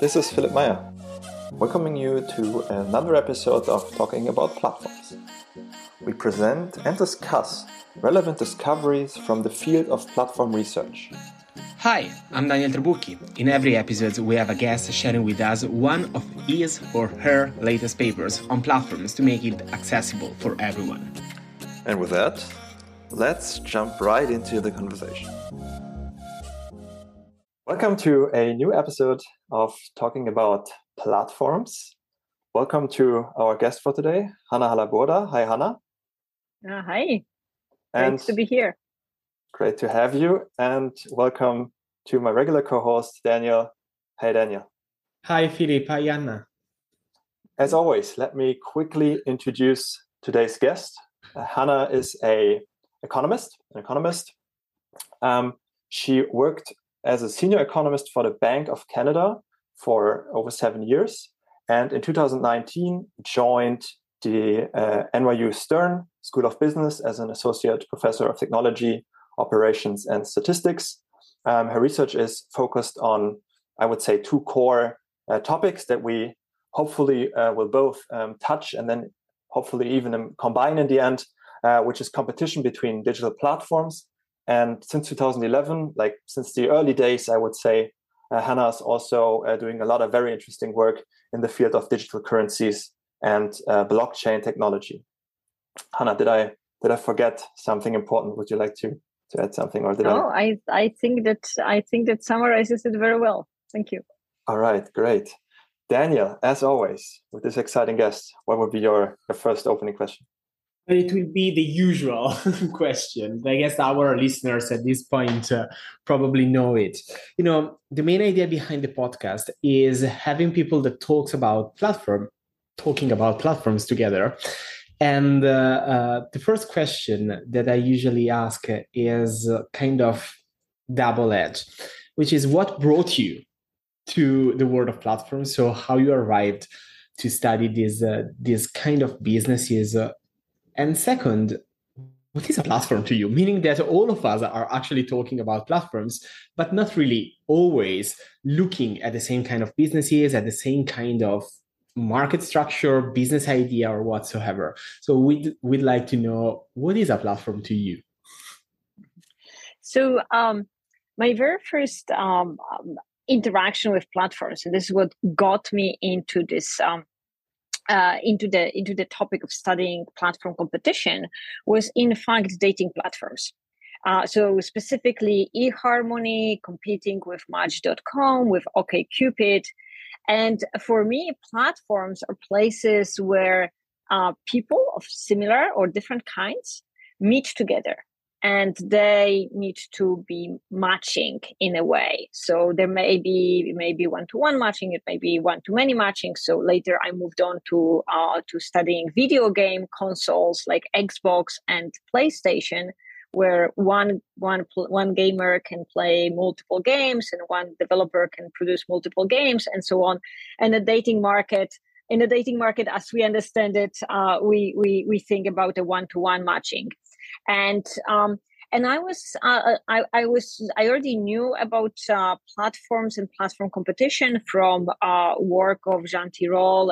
This is Philip Meyer, welcoming you to another episode of Talking About Platforms. We present and discuss relevant discoveries from the field of platform research. Hi, I'm Daniel Trebuchi. In every episode, we have a guest sharing with us one of his or her latest papers on platforms to make it accessible for everyone. And with that, let's jump right into the conversation. Welcome to a new episode of Talking About Platforms. Welcome to our guest for today, Hanna Halaburda. Hi, Hanna. Hi. Nice to be here. Great to have you. And welcome to my regular co-host, Daniel. Hi, Daniel. Hi, Philip. Hi, Hanna. As always, let me quickly introduce today's guest. Hanna is an economist. She worked as a senior economist for the Bank of Canada for over 7 years. And in 2019, joined the NYU Stern School of Business as an associate professor of technology, operations, and statistics. Her research is focused on, I would say, two core topics that we hopefully will both touch and then hopefully even combine in the end, which is competition between digital platforms. And since 2011, like since the early days, I would say, Hanna is also doing a lot of very interesting work in the field of digital currencies and blockchain technology. Hanna, did I forget something important? Would you like to add something, or I think that summarizes it very well. Thank you. All right, great. Daniel, as always, with this exciting guest, what would be your first opening question? It will be the usual question. I guess our listeners at this point probably know it. You know, the main idea behind the podcast is having people that talking about platforms together. And the first question that I usually ask is kind of double-edged, which is what brought you to the world of platforms? So how you arrived to study these kind of businesses. And second, what is a platform to you? Meaning that all of us are actually talking about platforms, but not really always looking at the same kind of businesses, at the same kind of market structure, business idea, or whatsoever. So we'd like to know, what is a platform to you? So my very first interaction with platforms, and this is what got me into this into the topic of studying platform competition, was in fact dating platforms. So specifically eHarmony competing with match.com, with OKCupid. And for me, platforms are places where people of similar or different kinds meet together, and they need to be matching in a way. So there may be one-to-one matching, it may be one-to-many matching. So later I moved on to studying video game consoles like Xbox and PlayStation, where one gamer can play multiple games and one developer can produce multiple games and so on. And the dating market, as we understand it, we think about a one-to-one matching. And I already knew about platforms and platform competition from work of Jean Tirole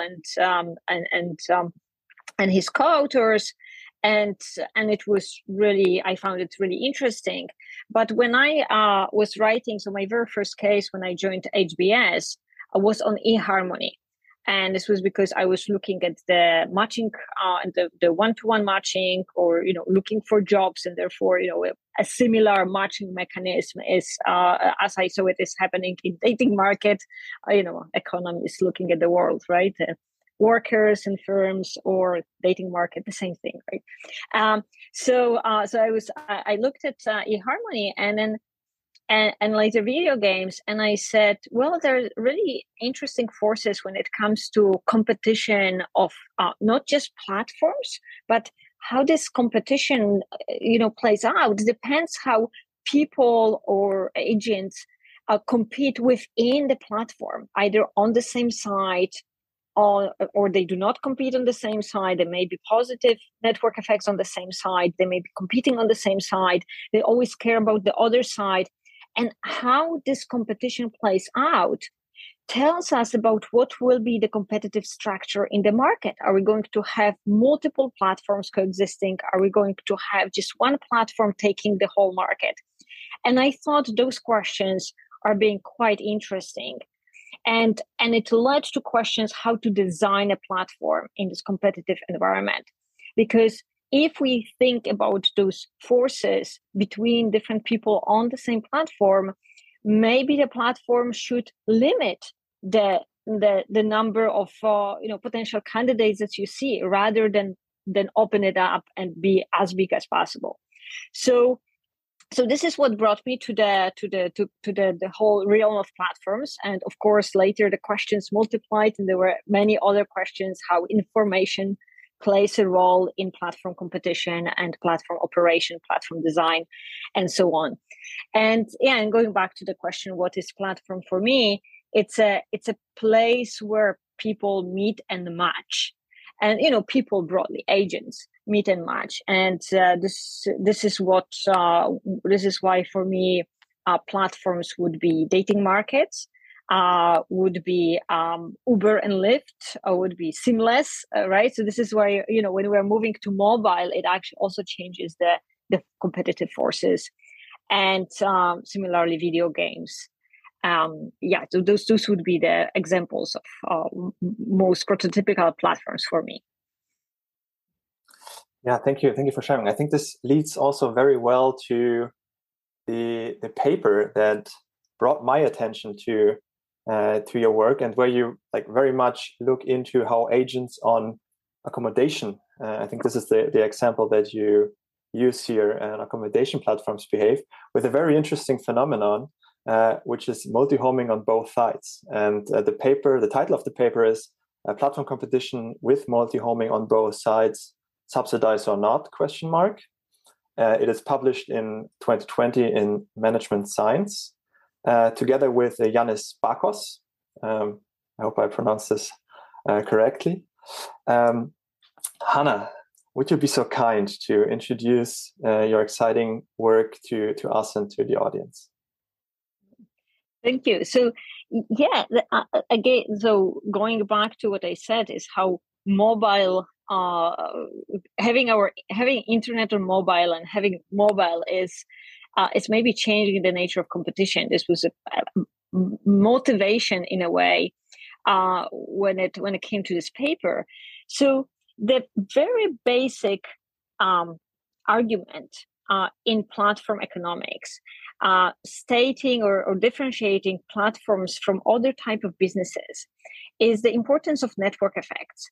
and his co-authors, and it was really, I found it really interesting. But when I was writing, so my very first case when I joined HBS was on eHarmony. And this was because I was looking at the matching and the one-to-one matching, or, you know, looking for jobs, and therefore, you know, a similar matching mechanism is, as I saw it, is happening in dating market. You know, economists looking at the world, right? Workers and firms, or dating market, the same thing, right? So I looked at eHarmony, and then. And later video games. And I said, well, there are really interesting forces when it comes to competition of not just platforms, but how this competition, you know, plays out depends how people or agents compete within the platform, either on the same side or they do not compete on the same side. There may be positive network effects on the same side. They may be competing on the same side. They always care about the other side. And how this competition plays out tells us about what will be the competitive structure in the market. Are we going to have multiple platforms coexisting? Are we going to have just one platform taking the whole market? And I thought those questions are being quite interesting. And it led to questions how to design a platform in this competitive environment. Because if we think about those forces between different people on the same platform, maybe the platform should limit the number of potential candidates that you see rather than open it up and be as big as possible. So this is what brought me to the whole realm of platforms. And of course, later the questions multiplied and there were many other questions, how information plays a role in platform competition and platform operation, platform design, and so on. And going back to the question, what is platform for me? It's a place where people meet and match. And, people broadly, agents, meet and match. And this is why for me, platforms would be dating markets, would be Uber and Lyft, would be Seamless, right? So this is why, when we're moving to mobile, it actually also changes the competitive forces. And similarly, video games. So those would be the examples of most prototypical platforms for me. Yeah, thank you. Thank you for sharing. I think this leads also very well to the paper that brought my attention to your work, and where you very much look into how agents on accommodation, I think this is the example that you use here, and accommodation platforms behave with a very interesting phenomenon, which is multi-homing on both sides. And the title of the paper is Platform Competition with Multi-Homing on Both Sides, Subsidized or Not? ? It is published in 2020 in Management Science, together with Yanis Bakos. I hope I pronounced this correctly. Hanna, would you be so kind to introduce your exciting work to us and to the audience? Thank you. So, going back to what I said is how mobile, having internet on mobile and having mobile is, it's maybe changing the nature of competition. This was a motivation in a way when it came to this paper. So the very basic argument in platform economics, stating or differentiating platforms from other type of businesses, is the importance of network effects.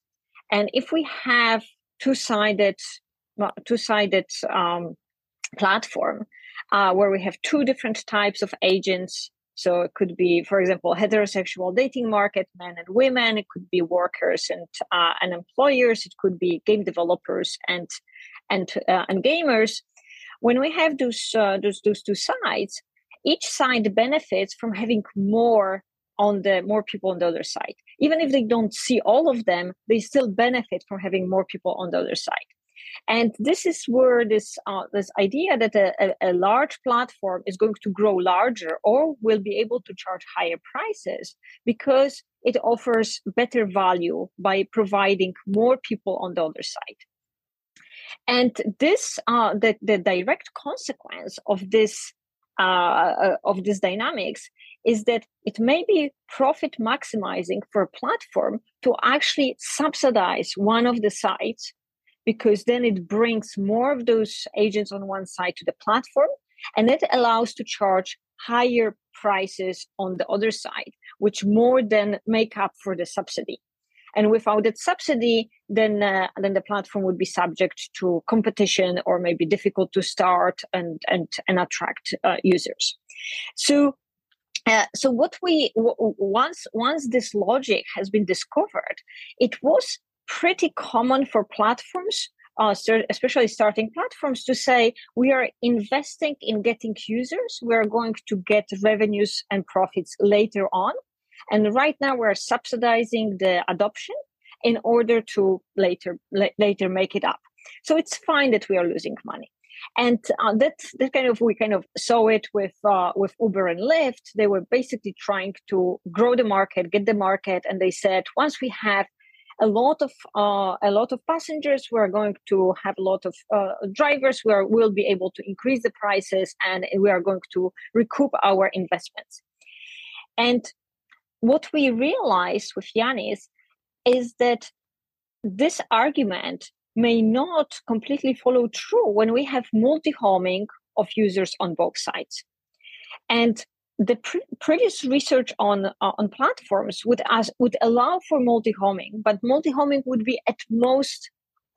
And if we have two-sided platform where we have two different types of agents, so it could be, for example, heterosexual dating market, men and women. It could be workers and employers. It could be game developers and gamers. When we have those two sides, each side benefits from having more people on the other side. Even if they don't see all of them, they still benefit from having more people on the other side. And this is where this idea that a large platform is going to grow larger or will be able to charge higher prices because it offers better value by providing more people on the other side. And this, the direct consequence of this dynamics is that it may be profit maximizing for a platform to actually subsidize one of the sides, because then it brings more of those agents on one side to the platform, and that allows to charge higher prices on the other side, which more than make up for the subsidy. And without that subsidy, then the platform would be subject to competition or maybe difficult to start and attract users. So what we once this logic has been discovered, it was pretty common for platforms, especially starting platforms, to say we are investing in getting users. We are going to get revenues and profits later on. And right now we're subsidizing the adoption in order to later make it up. So it's fine that we are losing money. And that kind of, we kind of saw it with Uber and Lyft. They were basically trying to grow the market, get the market, and they said once we have a lot of passengers, we are going to have a lot of drivers. We will be able to increase the prices, and we are going to recoup our investments. And what we realized with Yanis is that this argument may not completely follow through when we have multi-homing of users on both sides. And the previous research on platforms would allow for multi-homing, but multi-homing would be at most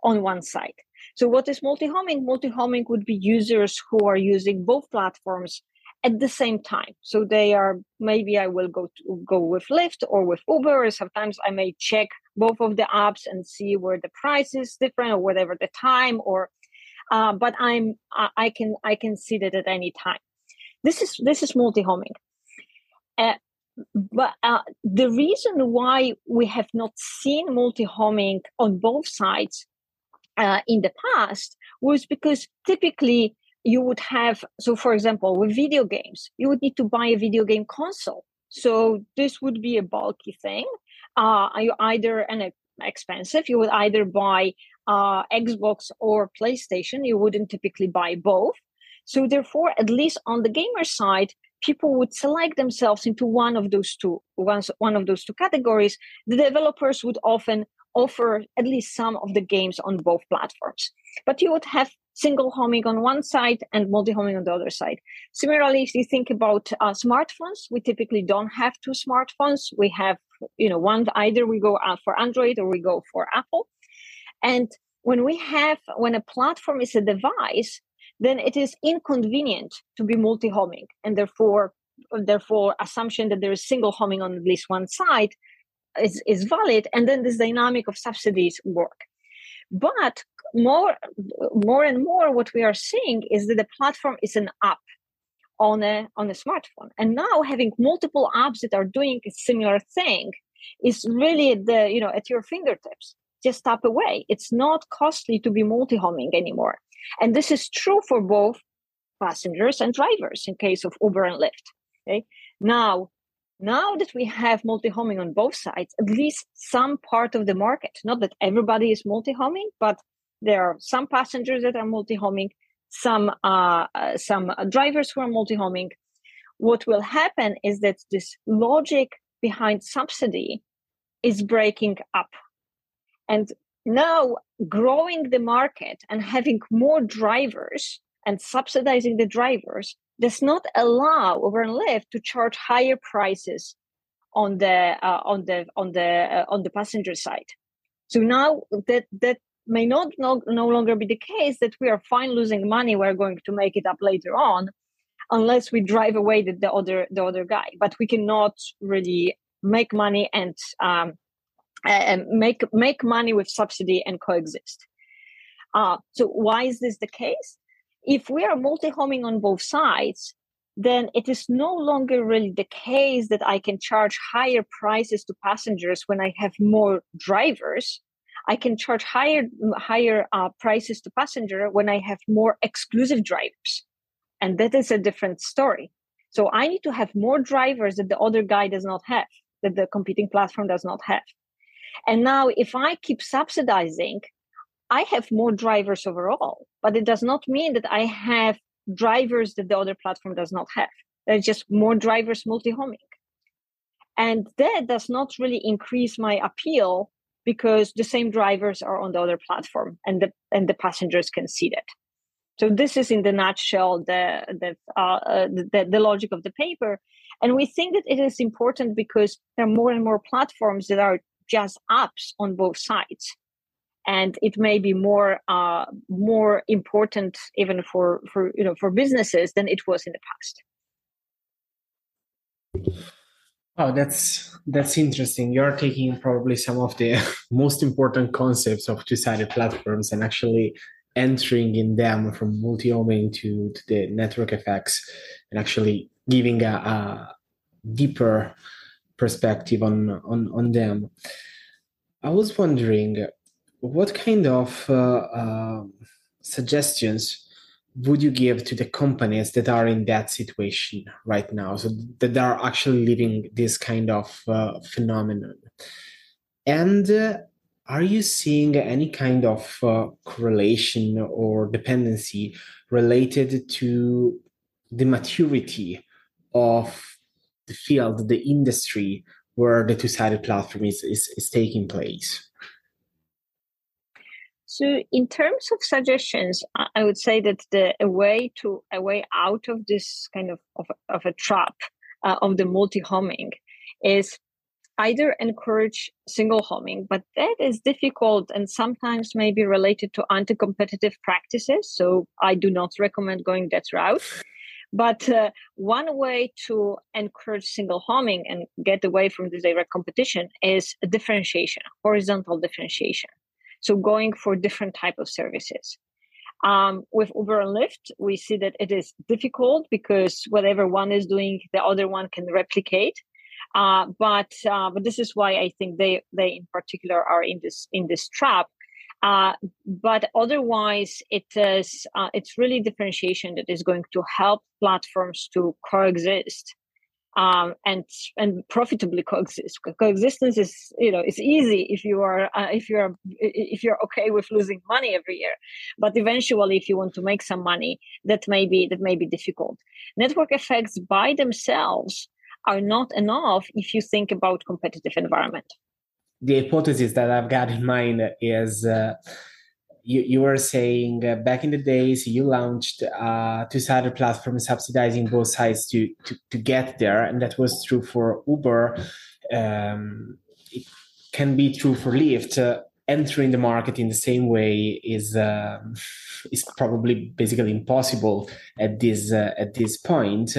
on one side. So what is multi-homing? Multi-homing would be users who are using both platforms at the same time. So they are, maybe I will go with Lyft or with Uber, or sometimes I may check both of the apps and see where the price is different or whatever the time, or but I can see that at any time. This is multi-homing. But the reason why we have not seen multi-homing on both sides in the past was because typically you would have, so for example, with video games, you would need to buy a video game console. So this would be a bulky thing. You would either buy Xbox or PlayStation. You wouldn't typically buy both. So therefore, at least on the gamer side, people would select themselves into one of those two categories. The developers would often offer at least some of the games on both platforms. But you would have single homing on one side and multi-homing on the other side. Similarly, if you think about smartphones, we typically don't have two smartphones. We have, one, either we go out for Android or we go for Apple. And when a platform is a device, then it is inconvenient to be multi-homing, and therefore assumption that there is single homing on at least one side is valid, and then this dynamic of subsidies work. But more and more what we are seeing is that the platform is an app on a smartphone, and now having multiple apps that are doing a similar thing is really at your fingertips. Just tap away. It's not costly to be multi-homing anymore. And this is true for both passengers and drivers in case of Uber and Lyft. Okay? Now that we have multi-homing on both sides, at least some part of the market, not that everybody is multi-homing, but there are some passengers that are multi-homing, some drivers who are multi-homing. What will happen is that this logic behind subsidy is breaking up. And now, growing the market and having more drivers and subsidizing the drivers does not allow Uber and Lyft to charge higher prices on the passenger side. So now that may no longer be the case that we are fine losing money. We're going to make it up later on, unless we drive away the other guy. But we cannot really make money and make money with subsidy and coexist. So why is this the case? If we are multi-homing on both sides, then it is no longer really the case that I can charge higher prices to passengers when I have more drivers. I can charge higher prices to passenger when I have more exclusive drivers. And that is a different story. So I need to have more drivers that the other guy does not have, that the competing platform does not have. And now if I keep subsidizing, I have more drivers overall, but it does not mean that I have drivers that the other platform does not have. There's just more drivers multi-homing. And that does not really increase my appeal because the same drivers are on the other platform and the passengers can see that. So this is in the nutshell the logic of the paper. And we think that it is important because there are more and more platforms that are just apps on both sides, and it may be more important even for businesses than it was in the past. Oh, that's interesting. You're taking probably some of the most important concepts of two-sided platforms and actually entering in them from multi-homing to the network effects, and actually giving a deeper perspective on them. I was wondering what kind of suggestions would you give to the companies that are in that situation right now, so that are actually living this kind of phenomenon? And are you seeing any kind of correlation or dependency related to the maturity of the field, the industry where the two-sided platform is taking place? So in terms of suggestions, I would say that a way out of this kind of a trap of the multi-homing is either encourage single homing, but that is difficult and sometimes may be related to anti-competitive practices. So I do not recommend going that route. But one way to encourage single homing and get away from this direct competition is differentiation, horizontal differentiation. So going for different type of services. With Uber and Lyft, we see that it is difficult because whatever one is doing, the other one can replicate. But this is why I think they in particular are in this trap. But otherwise, it's really differentiation that is going to help platforms to coexist and profitably coexist. Coexistence is easy if you're okay with losing money every year. But eventually, if you want to make some money, that may be difficult. Network effects by themselves are not enough if you think about competitive environment. The hypothesis that I've got in mind is you were saying back in the days you launched a two-sided platform subsidizing both sides to get there, and that was true for Uber. It can be true for Lyft. Entering the market in the same way is probably basically impossible at this point.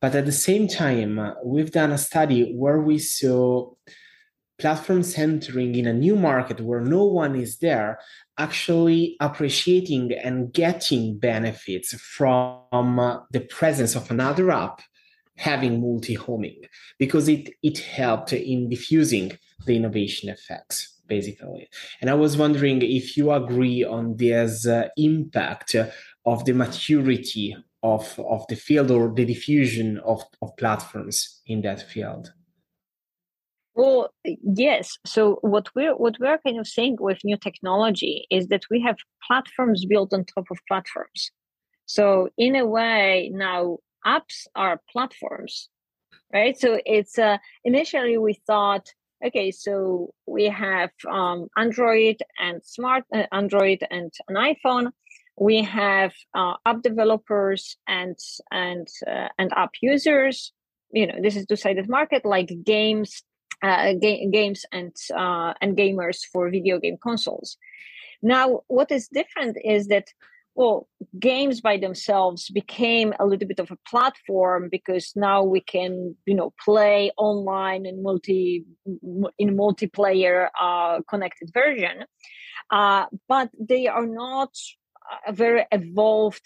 But at the same time, we've done a study where we saw platforms entering in a new market where no one is there, actually appreciating and getting benefits from the presence of another app having multi-homing, because it helped in diffusing the innovation effects, basically. And I was wondering if you agree on this impact of the maturity of the field or the diffusion of platforms in that field. Well, yes. So what we're kind of saying with new technology is that we have platforms built on top of platforms. So in a way, now apps are platforms, right? So it's initially we thought, okay, so we have Android and an iPhone. We have app developers and app users. You know, this is two-sided market, like games. Games and gamers for video game consoles. Now, what is different is that, well, games by themselves became a little bit of a platform because now we can, play online in multiplayer connected version, but they are not very evolved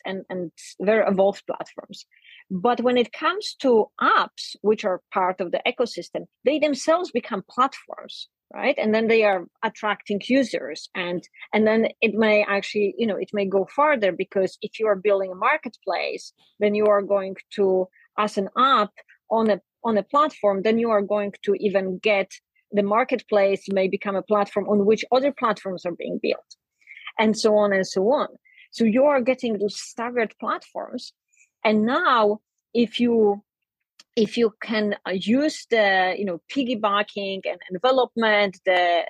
platforms. But when it comes to apps, which are part of the ecosystem, they themselves become platforms, right? And then they are attracting users. And then it may actually, it may go further, because if you are building a marketplace, then you are going to, as an app on a platform, then you are going to even get the marketplace may become a platform on which other platforms are being built, and so on and so on. So you are getting those staggered platforms. And now, if you can use the piggybacking and development, the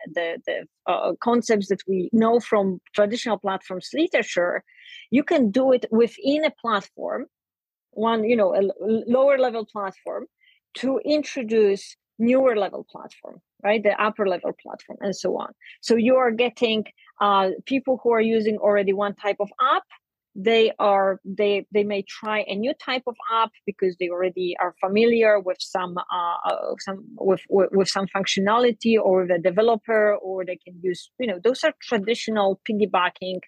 concepts that we know from traditional platforms literature, you can do it within a platform, a lower level platform, to introduce newer level platform, right? The upper level platform, and so on. So you are getting people who are using already one type of app. They may try a new type of app because they already are familiar with some functionality or the developer, or they can use those are traditional piggybacking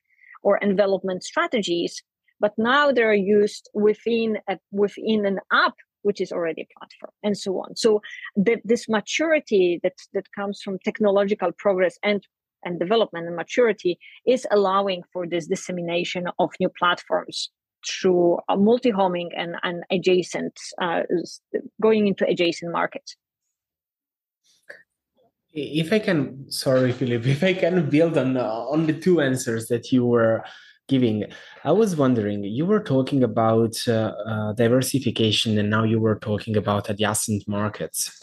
or envelopment strategies, but now they're used within an app which is already a platform, and so on. So this maturity that comes from technological progress and development and maturity is allowing for this dissemination of new platforms through multi-homing and adjacent, going into adjacent markets. If I can, sorry, Philip, if I can build on the two answers that you were giving, I was wondering, you were talking about diversification and now you were talking about adjacent markets.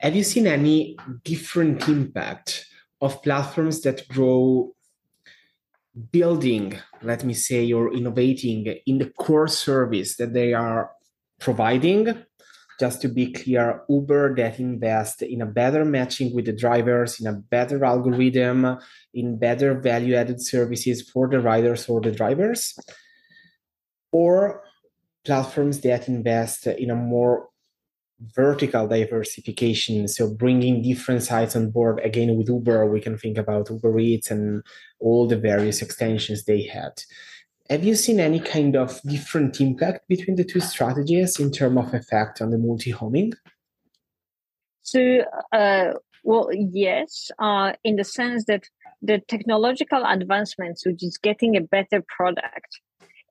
Have you seen any different impact of platforms that grow building, let me say, or innovating in the core service that they are providing? Just to be clear, Uber that invests in a better matching with the drivers, in a better algorithm, in better value-added services for the riders or the drivers, or platforms that invest in a more vertical diversification, so bringing different sides on board. Again, with Uber, we can think about Uber Eats and all the various extensions they had. Have you seen any kind of different impact between the two strategies in terms of effect on the multi-homing? So, well, yes, in the sense that the technological advancements, which is getting a better product,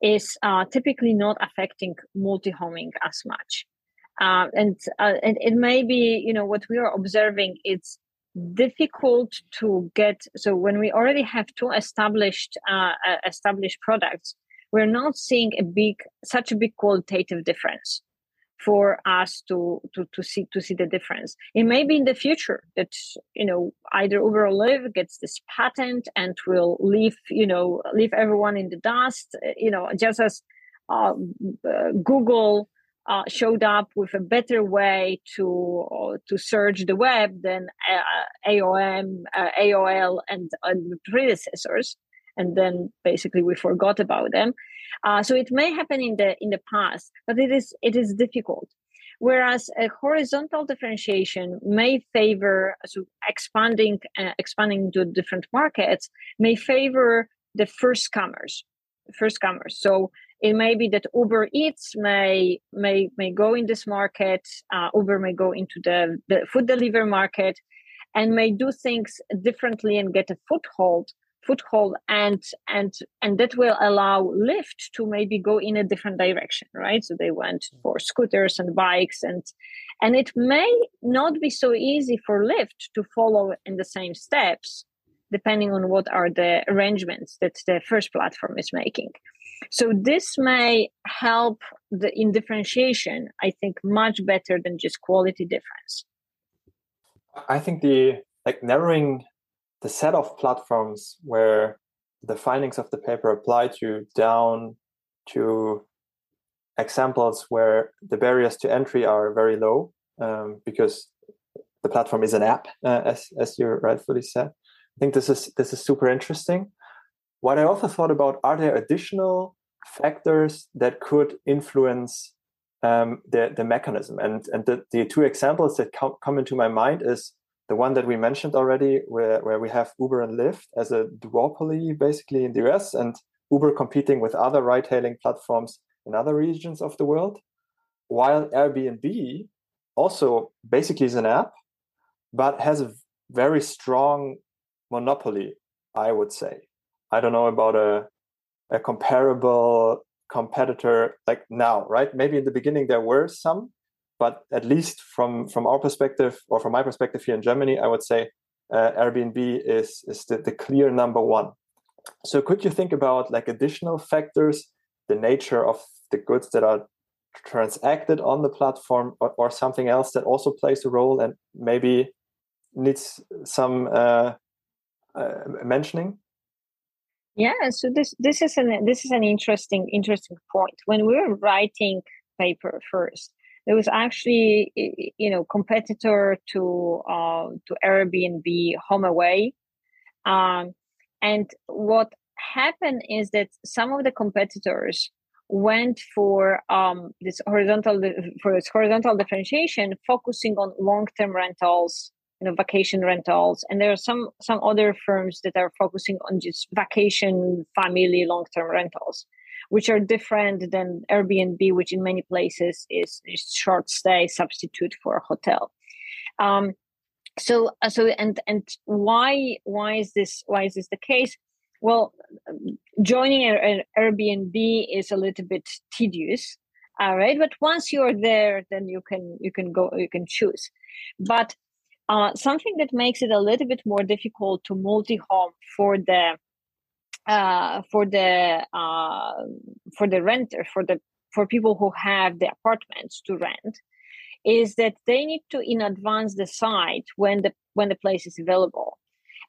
is typically not affecting multi-homing as much. And it may be, you know, what we are observing, it's difficult to get. So when we already have two established products, we're not seeing such a big qualitative difference for us to see the difference. It may be in the future that, you know, either Uber or Lyft gets this patent and will leave everyone in the dust, you know, just as Google showed up with a better way to search the web than AOL and the predecessors, and then basically we forgot about them. So it may happen in the past, but it is difficult. Whereas a horizontal differentiation may favor expanding to different markets, may favor the first comers. So it may be that Uber Eats may go in this market. Uber may go into the food delivery market, and may do things differently and get a foothold, and that will allow Lyft to maybe go in a different direction, right? So they went for scooters and bikes, and it may not be so easy for Lyft to follow in the same steps, depending on what are the arrangements that the first platform is making. So this may help in differentiation, I think, much better than just quality difference. I think narrowing the set of platforms where the findings of the paper apply to down to examples where the barriers to entry are very low, because the platform is an app, as you rightfully said. I think this is super interesting. What I also thought about, are there additional factors that could influence the mechanism? And the two examples that come into my mind is the one that we mentioned already, where we have Uber and Lyft as a duopoly basically in the US, and Uber competing with other ride-hailing platforms in other regions of the world, while Airbnb also basically is an app, but has a very strong monopoly, I would say. I don't know about a comparable competitor like now, right? Maybe in the beginning there were some, but at least from our perspective, or from my perspective here in Germany, I would say Airbnb is the clear number one. So could you think about like additional factors, the nature of the goods that are transacted on the platform, or something else that also plays a role and maybe needs some mentioning? Yeah, so this is an interesting point. When we were writing paper first, there was actually, you know, competitor to Airbnb, HomeAway, and what happened is that some of the competitors went for this horizontal differentiation, focusing on long-term rentals, you know, vacation rentals, and there are some other firms that are focusing on just vacation, family, long-term rentals, which are different than Airbnb, which in many places is short stay substitute for a hotel. So and why is this the case? Well, joining an Airbnb is a little bit tedious, all right. But once you're there, then you can choose. But something that makes it a little bit more difficult to multi-home for the renter, for people who have the apartments to rent, is that they need to in advance decide when the place is available.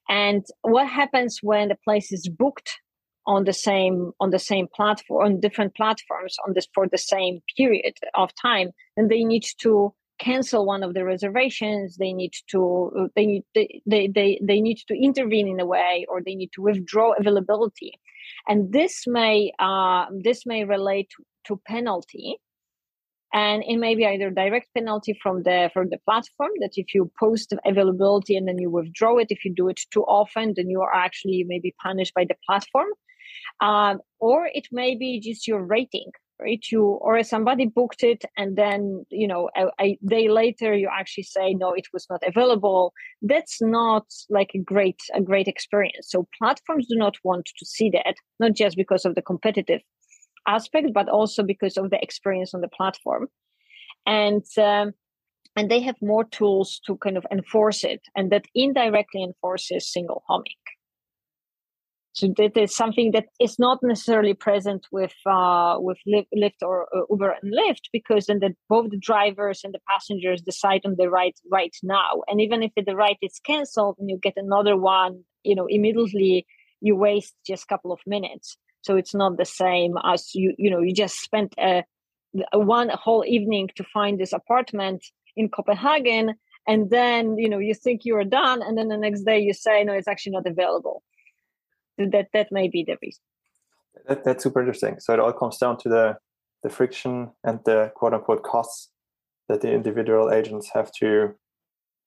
And what happens when the place is booked on the same platform, on different platforms, for the same period of time? Then they need to cancel one of the reservations. They need to intervene in a way, or they need to withdraw availability. And this may relate to penalty. And it may be either direct penalty from the platform, that if you post availability and then you withdraw it, if you do it too often, then you are actually maybe punished by the platform. Or it may be just your rating, right? Or somebody booked it and then, a day later you actually say, no, it was not available. That's not like a great experience. So platforms do not want to see that, not just because of the competitive aspect, but also because of the experience on the platform, and they have more tools to kind of enforce it, and that indirectly enforces single homing. So that is something that is not necessarily present with Lyft or Uber and Lyft, because then both the drivers and the passengers decide on the ride right now, and even if the ride is canceled and you get another one, immediately you waste just a couple of minutes. So it's not the same as you just spent one whole evening to find this apartment in Copenhagen, and then you think you are done, and then the next day you say, no, it's actually not available. That may be the reason. That's super interesting. So it all comes down to the friction and the quote unquote costs that the individual agents have to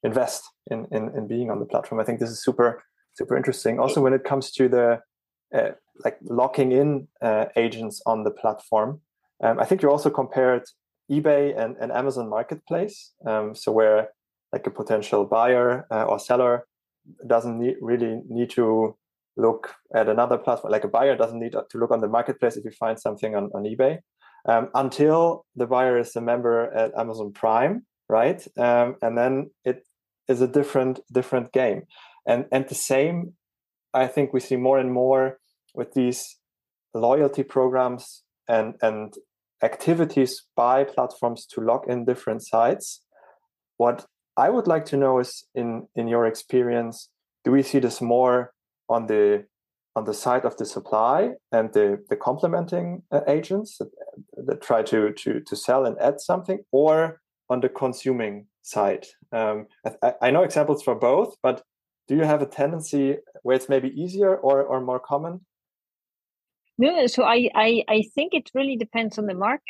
invest in being on the platform. I think this is super, super interesting. Also, when it comes to the locking in agents on the platform. I think you also compared eBay and Amazon Marketplace. So where like a potential buyer or seller doesn't really need to look at another platform. Like a buyer doesn't need to look on the marketplace if you find something on eBay until the buyer is a member at Amazon Prime, right? And then it is a different game. And the same, I think we see more and more with these loyalty programs and activities by platforms to lock in different sites. What I would like to know is, in your experience, do we see this more on the side of the supply and the complementing agents that try to sell and add something, or on the consuming side? I know examples for both, but do you have a tendency where it's maybe easier or more common? No, so I think it really depends on the market,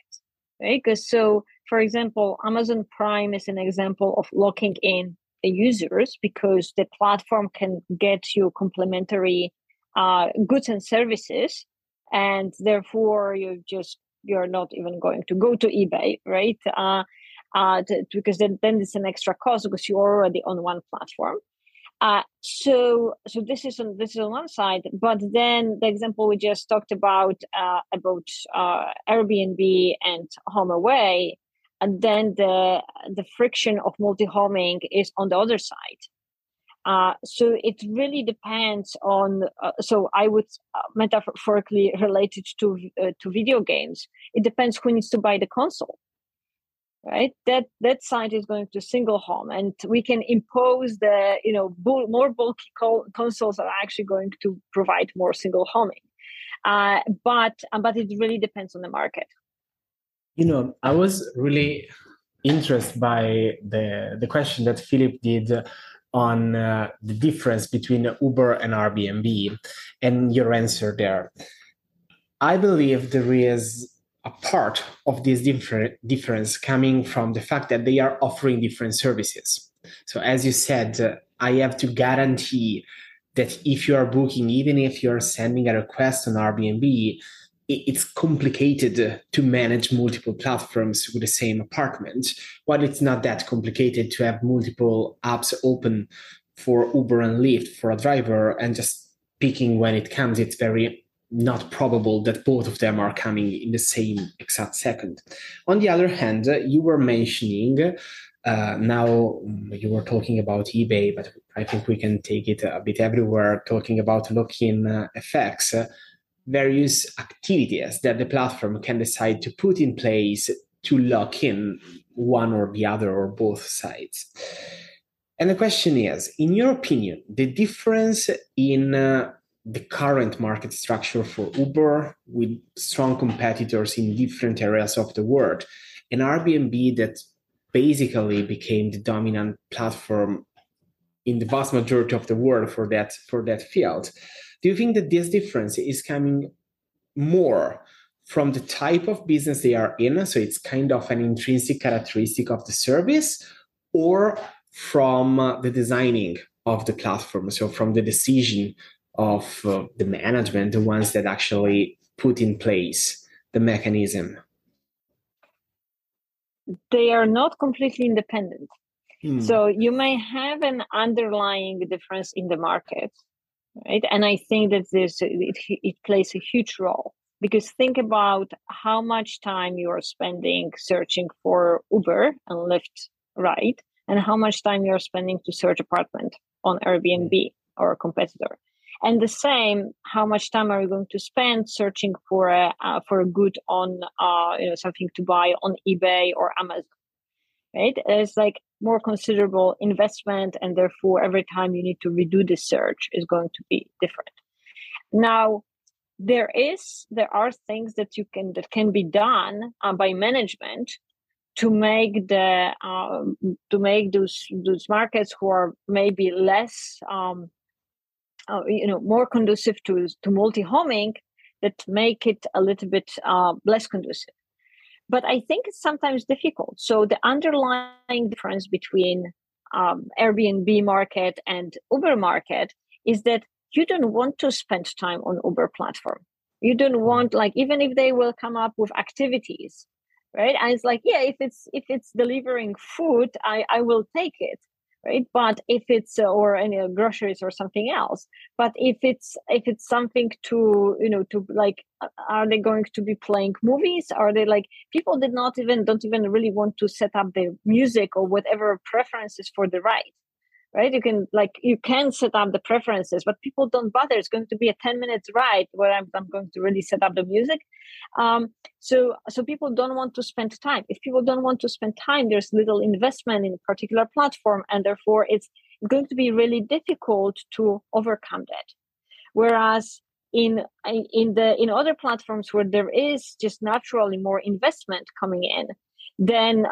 right? Because so, for example, Amazon Prime is an example of locking in the users, because the platform can get you complementary goods and services, and therefore you're not even going to go to eBay, right? Because then it's an extra cost because you're already on one platform. So this is on one side, but then the example we just talked about Airbnb and HomeAway, and then the friction of multi-homing is on the other side. So it really depends on. So I would metaphorically relate it to video games. It depends who needs to buy the console. Right, that site is going to single home, and we can impose the more bulky consoles are actually going to provide more single homing, but it really depends on the market. I was really interested by the question that Philip did on the difference between Uber and Airbnb, and your answer there. I believe there is a part of this difference coming from the fact that they are offering different services. So as you said, I have to guarantee that if you are booking, even if you're sending a request on Airbnb, it's complicated to manage multiple platforms with the same apartment, while it's not that complicated to have multiple apps open for Uber and Lyft for a driver and just picking when it comes, it's very not probable that both of them are coming in the same exact second. On the other hand, you were mentioning, now you were talking about eBay, but I think we can take it a bit everywhere, talking about lock-in effects, various activities that the platform can decide to put in place to lock in one or the other or both sides. And the question is, in your opinion, the difference in the current market structure for Uber with strong competitors in different areas of the world, and Airbnb that basically became the dominant platform in the vast majority of the world for that field. Do you think that this difference is coming more from the type of business they are in, so it's kind of an intrinsic characteristic of the service, or from the designing of the platform, so from the decision of the management, the ones that actually put in place the mechanism? They are not completely independent. So you may have an underlying difference in the market, right? And I think that it plays a huge role, because think about how much time you are spending searching for Uber and Lyft, right? And how much time you're spending to search apartment on Airbnb or a competitor. And the same, how much time are you going to spend searching for a good on something to buy on eBay or Amazon, right? It's like more considerable investment, and therefore every time you need to redo the search is going to be different. Now, there are things that can be done by management to make the to make those markets who are maybe less more conducive to multi-homing, that make it a little bit less conducive. But I think it's sometimes difficult. So the underlying difference between Airbnb market and Uber market is that you don't want to spend time on Uber platform. You don't want, like, even if they will come up with activities, right? And it's like, yeah, if it's delivering food, I will take it. Right, but if it's or any groceries or something else, but if it's something to to, like, are they going to be playing movies? Are they, like, people don't even really want to set up their music or whatever preferences for the ride, right? You can set up the preferences, but people don't bother. It's going to be a 10-minute ride where I'm going to really set up the music. So people don't want to spend time. If people don't want to spend time, there's little investment in a particular platform, and therefore it's going to be really difficult to overcome that. Whereas in other platforms where there is just naturally more investment coming in, then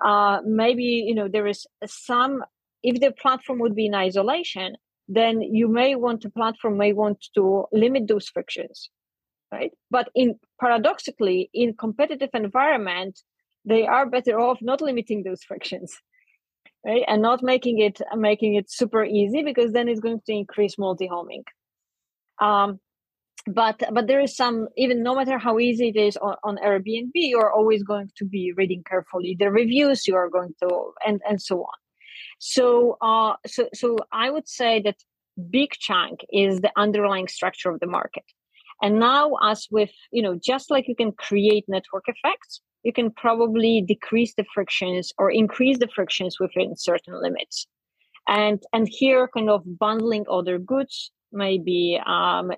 maybe there is some. If the platform would be in isolation, then the platform may want to limit those frictions, right? But paradoxically, in competitive environment, they are better off not limiting those frictions, right? And not making it super easy, because then it's going to increase multi-homing. But there is some, even no matter how easy it is on Airbnb, you're always going to be reading carefully the reviews you are going to, and so on. So I would say that big chunk is the underlying structure of the market. And now, as with, just like you can create network effects, you can probably decrease the frictions or increase the frictions within certain limits. And here, kind of bundling other goods may be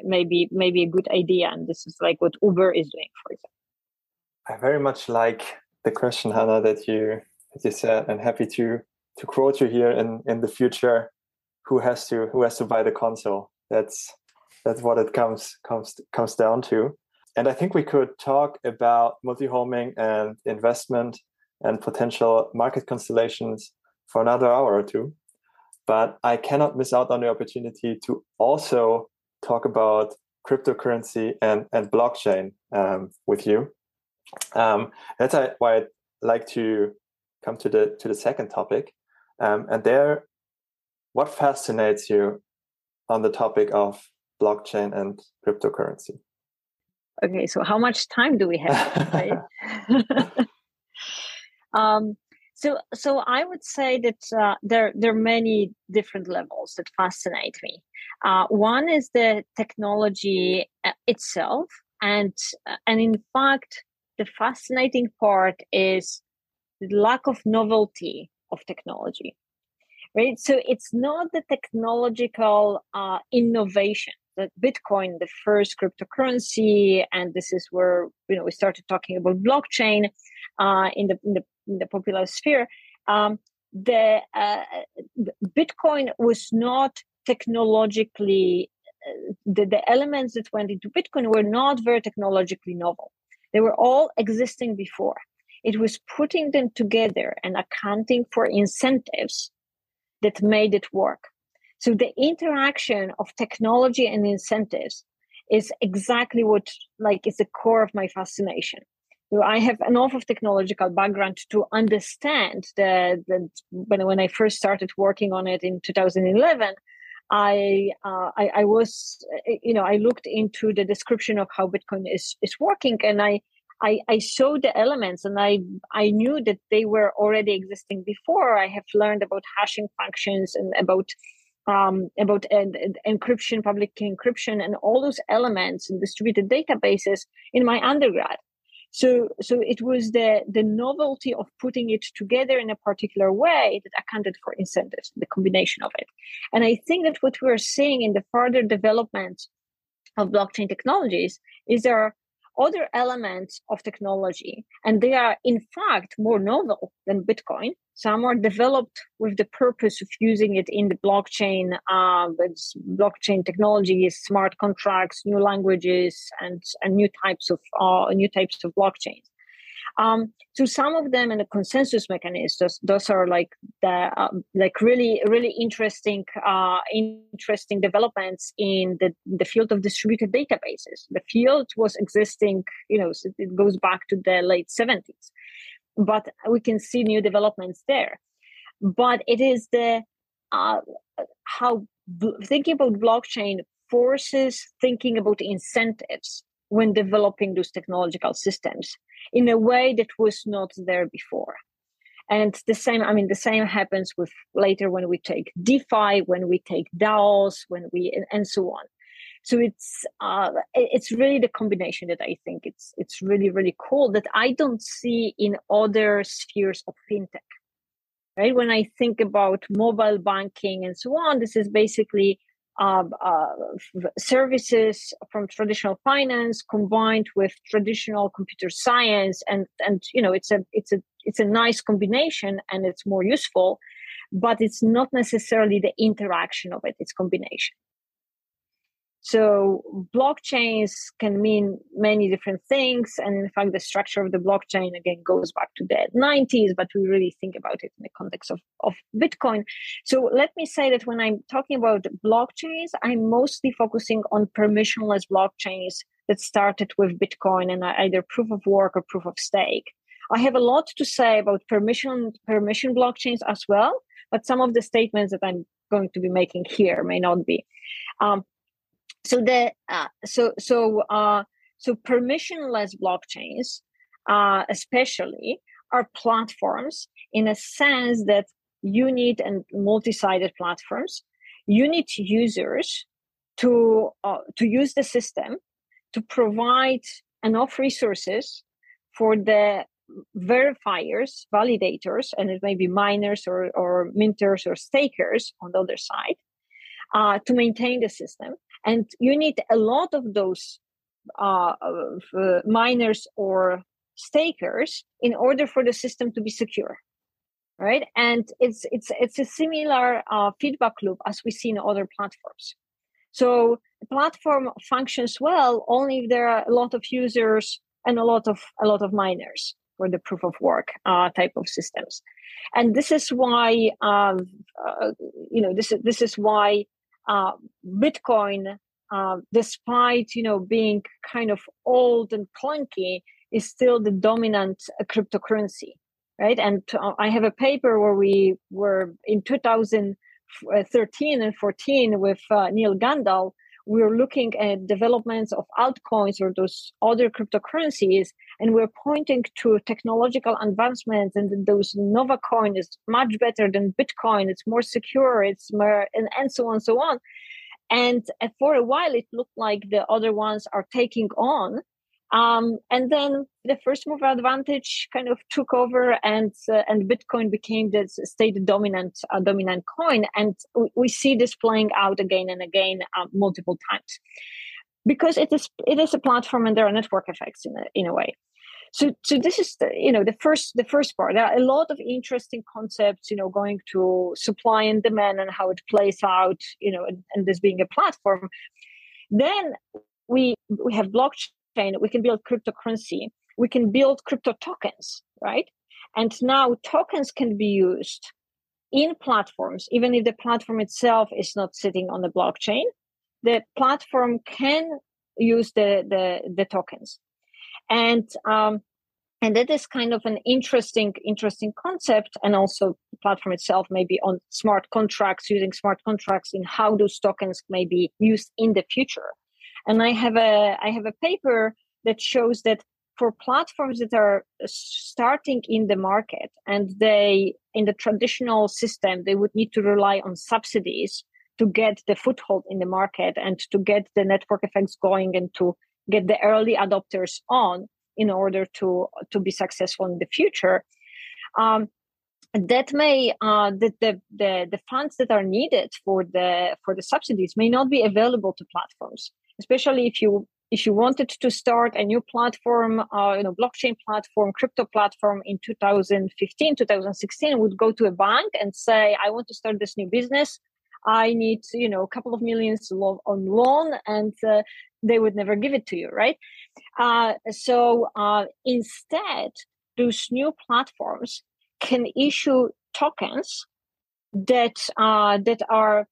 maybe a good idea. And this is like what Uber is doing, for example. I very much like the question, Hanna, that you said, and happy to quote you here in the future, who has to buy the console. That's what it comes down to. And I think we could talk about multi-homing and investment and potential market constellations for another hour or two. But I cannot miss out on the opportunity to also talk about cryptocurrency and blockchain with you. That's why I'd like to come to the second topic. And there, what fascinates you on the topic of blockchain and cryptocurrency? Okay, so how much time do we have? Right? So I would say that there are many different levels that fascinate me. One is the technology itself, and in fact, the fascinating part is the lack of novelty of technology, right? So it's not the technological innovation. That Bitcoin, the first cryptocurrency, and this is where we started talking about blockchain in the popular sphere. Bitcoin was not technologically the elements that went into Bitcoin were not very technologically novel. They were all existing before. It was putting them together and accounting for incentives that made it work. So the interaction of technology and incentives is exactly what is the core of my fascination. So I have enough of technological background to understand that when I first started working on it in 2011, I was, I looked into the description of how Bitcoin is working, and I saw the elements, and I knew that they were already existing before. I have learned about hashing functions and about encryption, public key encryption, and all those elements and distributed databases in my undergrad. So it was the novelty of putting it together in a particular way that accounted for incentives, the combination of it. And I think that what we're seeing in the further development of blockchain technologies is there are other elements of technology, and they are in fact more novel than Bitcoin. Some are developed with the purpose of using it in the blockchain, blockchain technology, smart contracts, new languages, and new types of blockchains. So some of them, and the consensus mechanisms, those are really interesting developments in the field of distributed databases. The field was existing, so it goes back to the late 70s. But we can see new developments there. But it is thinking about blockchain forces thinking about incentives when developing those technological systems in a way that was not there before. And the same happens with later when we take DeFi, when we take DAOs, and so on. So it's really the combination that I think it's really, really cool that I don't see in other spheres of fintech, right? When I think about mobile banking and so on, this is basically services from traditional finance combined with traditional computer science, and it's a nice combination, and it's more useful, but it's not necessarily the interaction of it; it's combination. So blockchains can mean many different things. And in fact, the structure of the blockchain, again, goes back to the 90s, but we really think about it in the context of Bitcoin. So let me say that when I'm talking about blockchains, I'm mostly focusing on permissionless blockchains that started with Bitcoin and either proof of work or proof of stake. I have a lot to say about permission blockchains as well, but some of the statements that I'm going to be making here may not be. So permissionless blockchains, especially, are platforms in a sense that you need, and multi-sided platforms, you need users to use the system to provide enough resources for the verifiers, validators, and it may be miners or minters or stakers on the other side, to maintain the system. And you need a lot of those miners or stakers in order for the system to be secure, right? And it's a similar feedback loop as we see in other platforms. So the platform functions well only if there are a lot of users and a lot of miners for the proof of work type of systems. And this is why this is why. Bitcoin, despite being kind of old and clunky, is still the dominant cryptocurrency, right? And I have a paper where we were in 2013 and 14 with Neil Gandal, we're looking at developments of altcoins or those other cryptocurrencies, and we're pointing to technological advancements, and those Novacoin is much better than Bitcoin, it's more secure, it's more, and so on, so on. And for a while, it looked like the other ones are taking on. And then the first mover advantage kind of took over, and Bitcoin became the state dominant coin. And we see this playing out again and again, multiple times, because it is a platform and there are network effects in a way. So this is the first part. There are a lot of interesting concepts, going to supply and demand and how it plays out, and this being a platform. Then we have blockchain. We can build cryptocurrency. We can build crypto tokens, right? And now tokens can be used in platforms, even if the platform itself is not sitting on the blockchain. The platform can use the tokens, and that is kind of an interesting concept. And also, the platform itself may be on smart contracts, using smart contracts in how those tokens may be used in the future. And I have a paper that shows that for platforms that are starting in the market, and they, in the traditional system, they would need to rely on subsidies to get the foothold in the market and to get the network effects going and to get the early adopters on in order to be successful in the future. That may the funds that are needed for the subsidies may not be available to platforms. Especially if you wanted to start a new platform, blockchain platform, crypto platform in 2015, 2016, would go to a bank and say, I want to start this new business. I need, a couple of millions on loan, and they would never give it to you, right? So instead, those new platforms can issue tokens that are,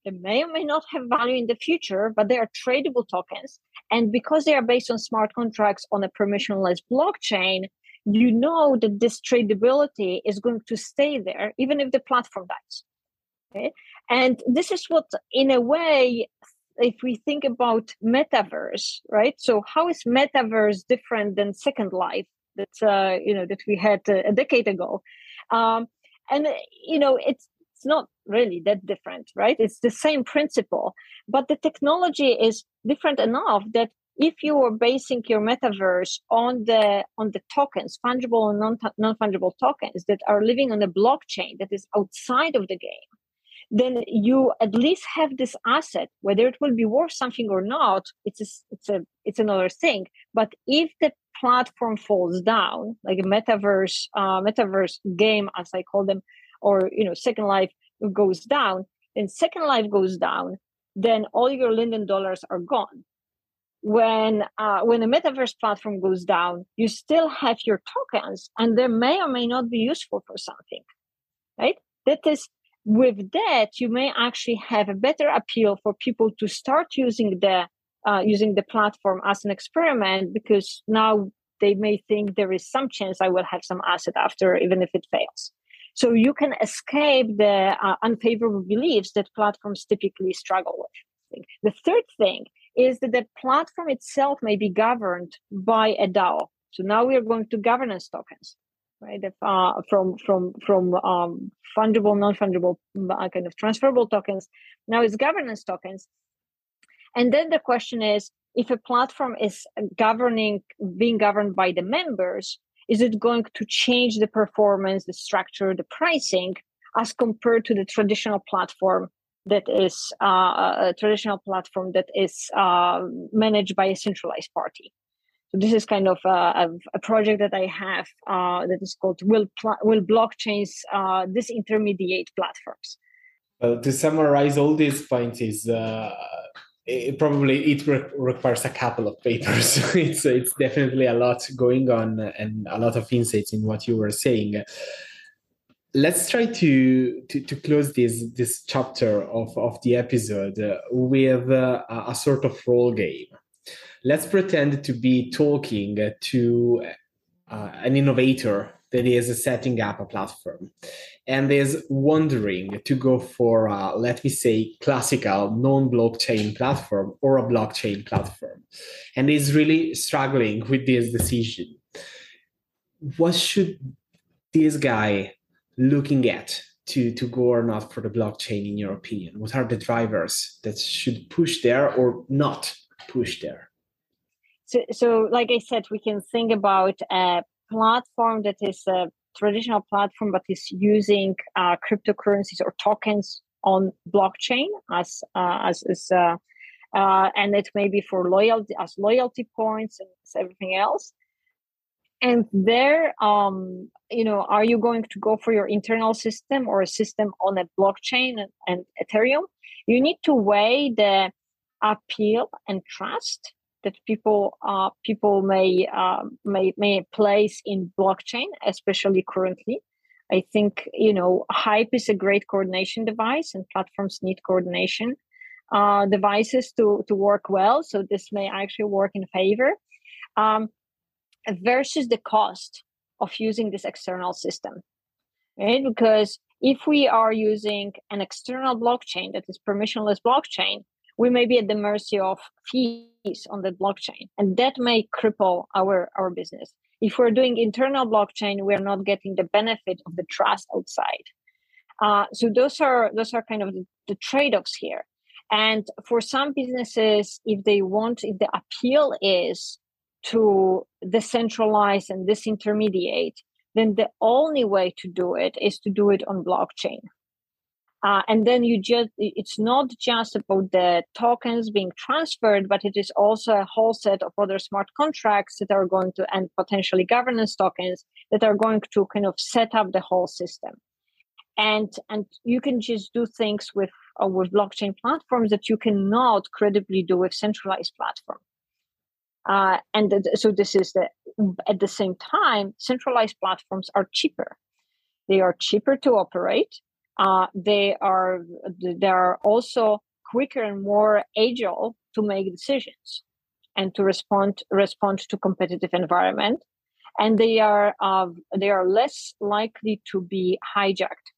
they may or may not have value in the future, but they are tradable tokens. And because they are based on smart contracts on a permissionless blockchain, that this tradability is going to stay there, even if the platform dies. Okay? And this is what, in a way, if we think about metaverse, right? So how is metaverse different than Second Life that we had a decade ago? It's not really that different, right? It's the same principle, but the technology is different enough that if you are basing your metaverse on the tokens, fungible and non-fungible tokens that are living on a blockchain that is outside of the game, then you at least have this asset. Whether it will be worth something or not, it's another thing. But if the platform falls down, like a metaverse game, as I call them, or Second Life goes down, then all your Linden dollars are gone. When a metaverse platform goes down, you still have your tokens, and they may or may not be useful for something, right? That is, with that, you may actually have a better appeal for people to start using the platform as an experiment, because now they may think there is some chance I will have some asset after, even if it fails. So you can escape the unfavorable beliefs that platforms typically struggle with. The third thing is that the platform itself may be governed by a DAO. So now we are going to governance tokens, right? From fungible, non-fungible, kind of transferable tokens. Now it's governance tokens. And then the question is, if a platform is being governed by the members, is it going to change the performance, the structure, the pricing, as compared to the traditional platform that is managed by a centralized party? So this is kind of a project that I have that is called Will Blockchains Disintermediate Platforms? Well, to summarize all these points is It requires a couple of papers. It's definitely a lot going on and a lot of insights in what you were saying. Let's try to close this chapter of the episode with a sort of role game. Let's pretend to be talking to an innovator that is setting up a platform and is wondering to go for, let me say, classical non-blockchain platform or a blockchain platform, and is really struggling with this decision. What should this guy looking at to go or not for the blockchain, in your opinion? What are the drivers that should push there or not push there? So like I said, we can think about a platform that is a traditional platform, but is using cryptocurrencies or tokens on blockchain and it may be for loyalty, as loyalty points and everything else. And there, are you going to go for your internal system or a system on a blockchain and Ethereum? You need to weigh the appeal and trust that people may place in blockchain, especially currently. I think, hype is a great coordination device, and platforms need coordination devices to work well. So this may actually work in favor. Versus the cost of using this external system, right? Because if we are using an external blockchain that is permissionless blockchain, we may be at the mercy of fees on the blockchain, and that may cripple our business. If we're doing internal blockchain, we're not getting the benefit of the trust outside. So those are kind of the trade-offs here. And for some businesses, if the appeal is to decentralize and disintermediate, then the only way to do it is to do it on blockchain. And then it's not just about the tokens being transferred, but it is also a whole set of other smart contracts that are going to, and potentially governance tokens that are going to kind of set up the whole system. And you can just do things with blockchain platforms that you cannot credibly do with centralized platforms. So this is at the same time, centralized platforms are cheaper. They are cheaper to operate. They are also quicker and more agile to make decisions and to respond to competitive environment. And they are less likely to be hijacked.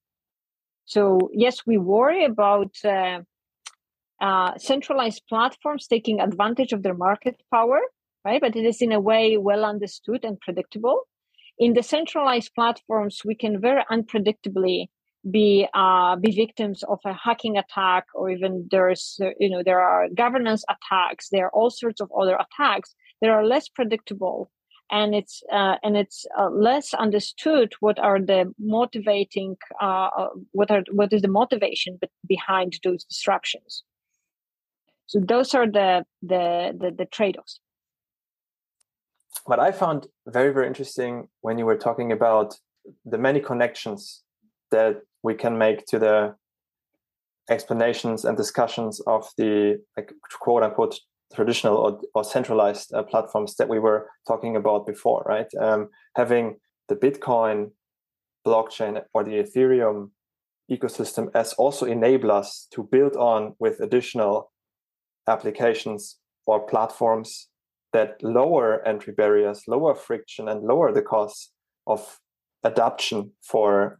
So yes, we worry about centralized platforms taking advantage of their market power, right? But it is in a way well understood and predictable. In the centralized platforms, we can very unpredictably be victims of a hacking attack, or even there are governance attacks. There are all sorts of other attacks that are less predictable, and it's less understood what is the motivation behind those disruptions. So those are the trade-offs. What I found very, very interesting when you were talking about the many connections that we can make to the explanations and discussions of the, like, quote unquote traditional or centralized platforms that we were talking about before, right? Having the Bitcoin blockchain or the Ethereum ecosystem as also enable us to build on with additional applications or platforms that lower entry barriers, lower friction, and lower the costs of adoption for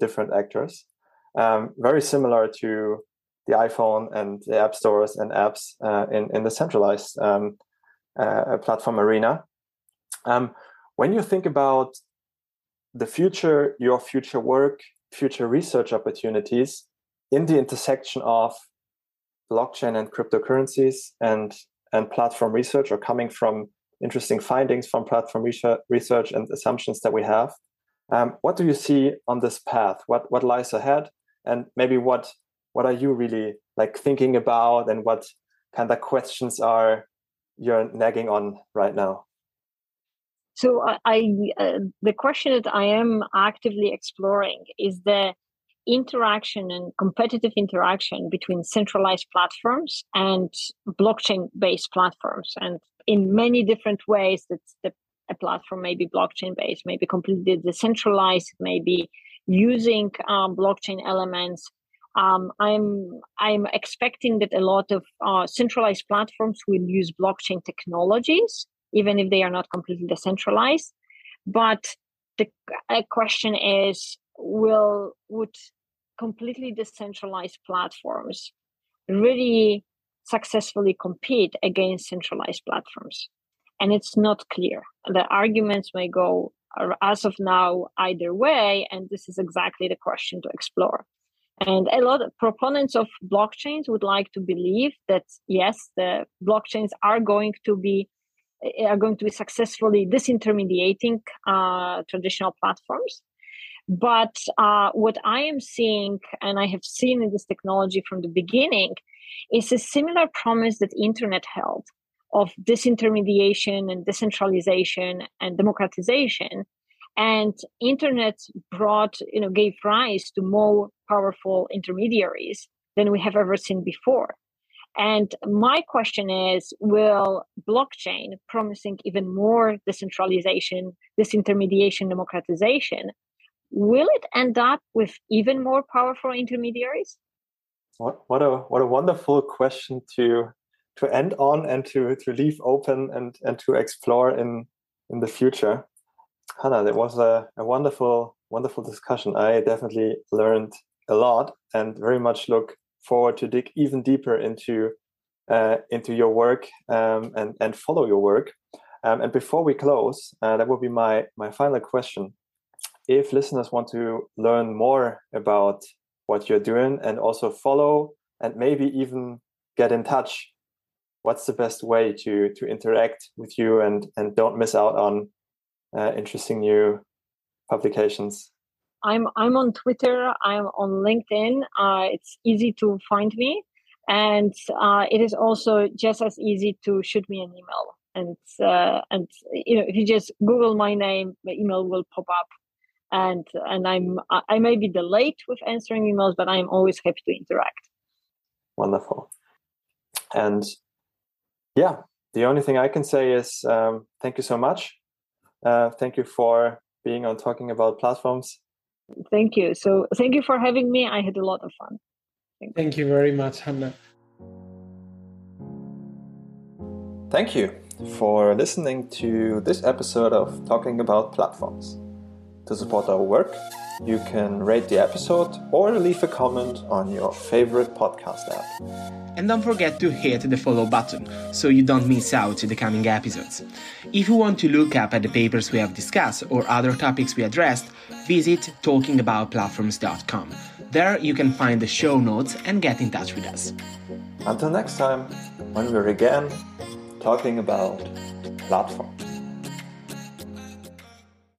different actors. Very similar to the iPhone and the app stores and apps in the centralized platform arena. When you think about the future, your future work, future research opportunities in the intersection of blockchain and cryptocurrencies and platform research, or coming from interesting findings from platform research and assumptions that we have. What do you see on this path? What lies ahead? And maybe what are you really like thinking about, and what kind of questions are you're nagging on right now? So I the question that I am actively exploring is the interaction and competitive interaction between centralized platforms and blockchain-based platforms, and in many different ways that a platform may be blockchain-based, may be completely decentralized, may be using blockchain elements. I'm expecting that a lot of centralized platforms will use blockchain technologies, even if they are not completely decentralized, but The question is, would completely decentralized platforms really successfully compete against centralized platforms? And it's not clear. The arguments may go as of now either way, and this is exactly the question to explore. And a lot of proponents of blockchains would like to believe that yes, the blockchains are going to be successfully disintermediating traditional platforms. But what I am seeing, and I have seen in this technology from the beginning, is a similar promise that internet held of disintermediation and decentralization and democratization. And internet gave rise to more powerful intermediaries than we have ever seen before. And my question is, will blockchain, promising even more decentralization, disintermediation, democratization, will it end up with even more powerful intermediaries? What a wonderful question to end on and to leave open and to explore in the future. Hanna, that was a wonderful discussion. I definitely learned a lot and very much look forward to dig even deeper into your work and follow your work. And before we close, that will be my final question. If listeners want to learn more about what you're doing and also follow and maybe even get in touch, what's the best way to interact with you and don't miss out on interesting new publications? I'm on Twitter. I'm on LinkedIn. It's easy to find me. And it is also just as easy to shoot me an email. And if you just Google my name, my email will pop up. And I may be delayed with answering emails, but I'm always happy to interact. Wonderful. And yeah, the only thing I can say is thank you so much. Thank you for being on Talking About Platforms. Thank you. So thank you for having me. I had a lot of fun. Thank you very much, Hanna. Thank you for listening to this episode of Talking About Platforms. To support our work, you can rate the episode or leave a comment on your favorite podcast app. And don't forget to hit the follow button so you don't miss out the coming episodes. If you want to look up at the papers we have discussed or other topics we addressed, visit talkingaboutplatforms.com. There you can find the show notes and get in touch with us. Until next time, when we're again talking about platforms.